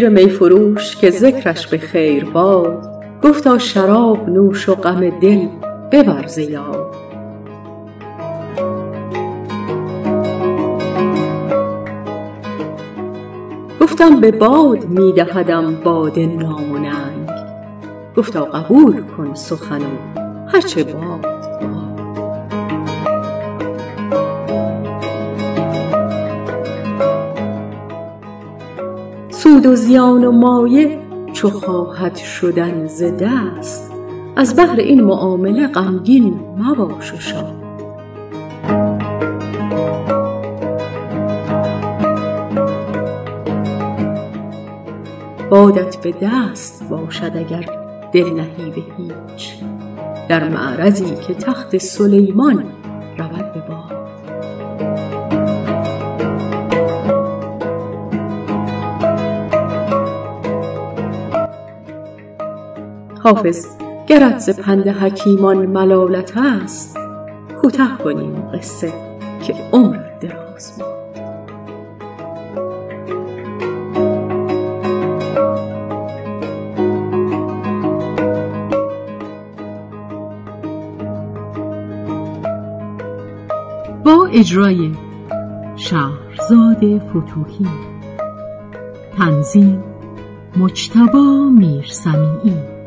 پیر میفروش که ذکرش به خیر باد، گفتا شراب نوش و غم دل ببر ز یاد. گفتم به باد می دهدم باد نام و ننگ، گفتا قبول کن سخن و هرچه باد باد. سود و زیان و مایه چو خواهد شدن ز دست، از بهر این معامله غمگین مباش و شاد. بادت به دست باشد اگر دل نهی به هیچ، در معرضی که تخت سلیمان رود به باد. حافظ گرت ز پند حکیمان ملالت هست، کوتاه کنیم قصه که عمر دراز بود. با اجرای شهرزاد فتوحی، تنظیم مجتبی میرسمیعی.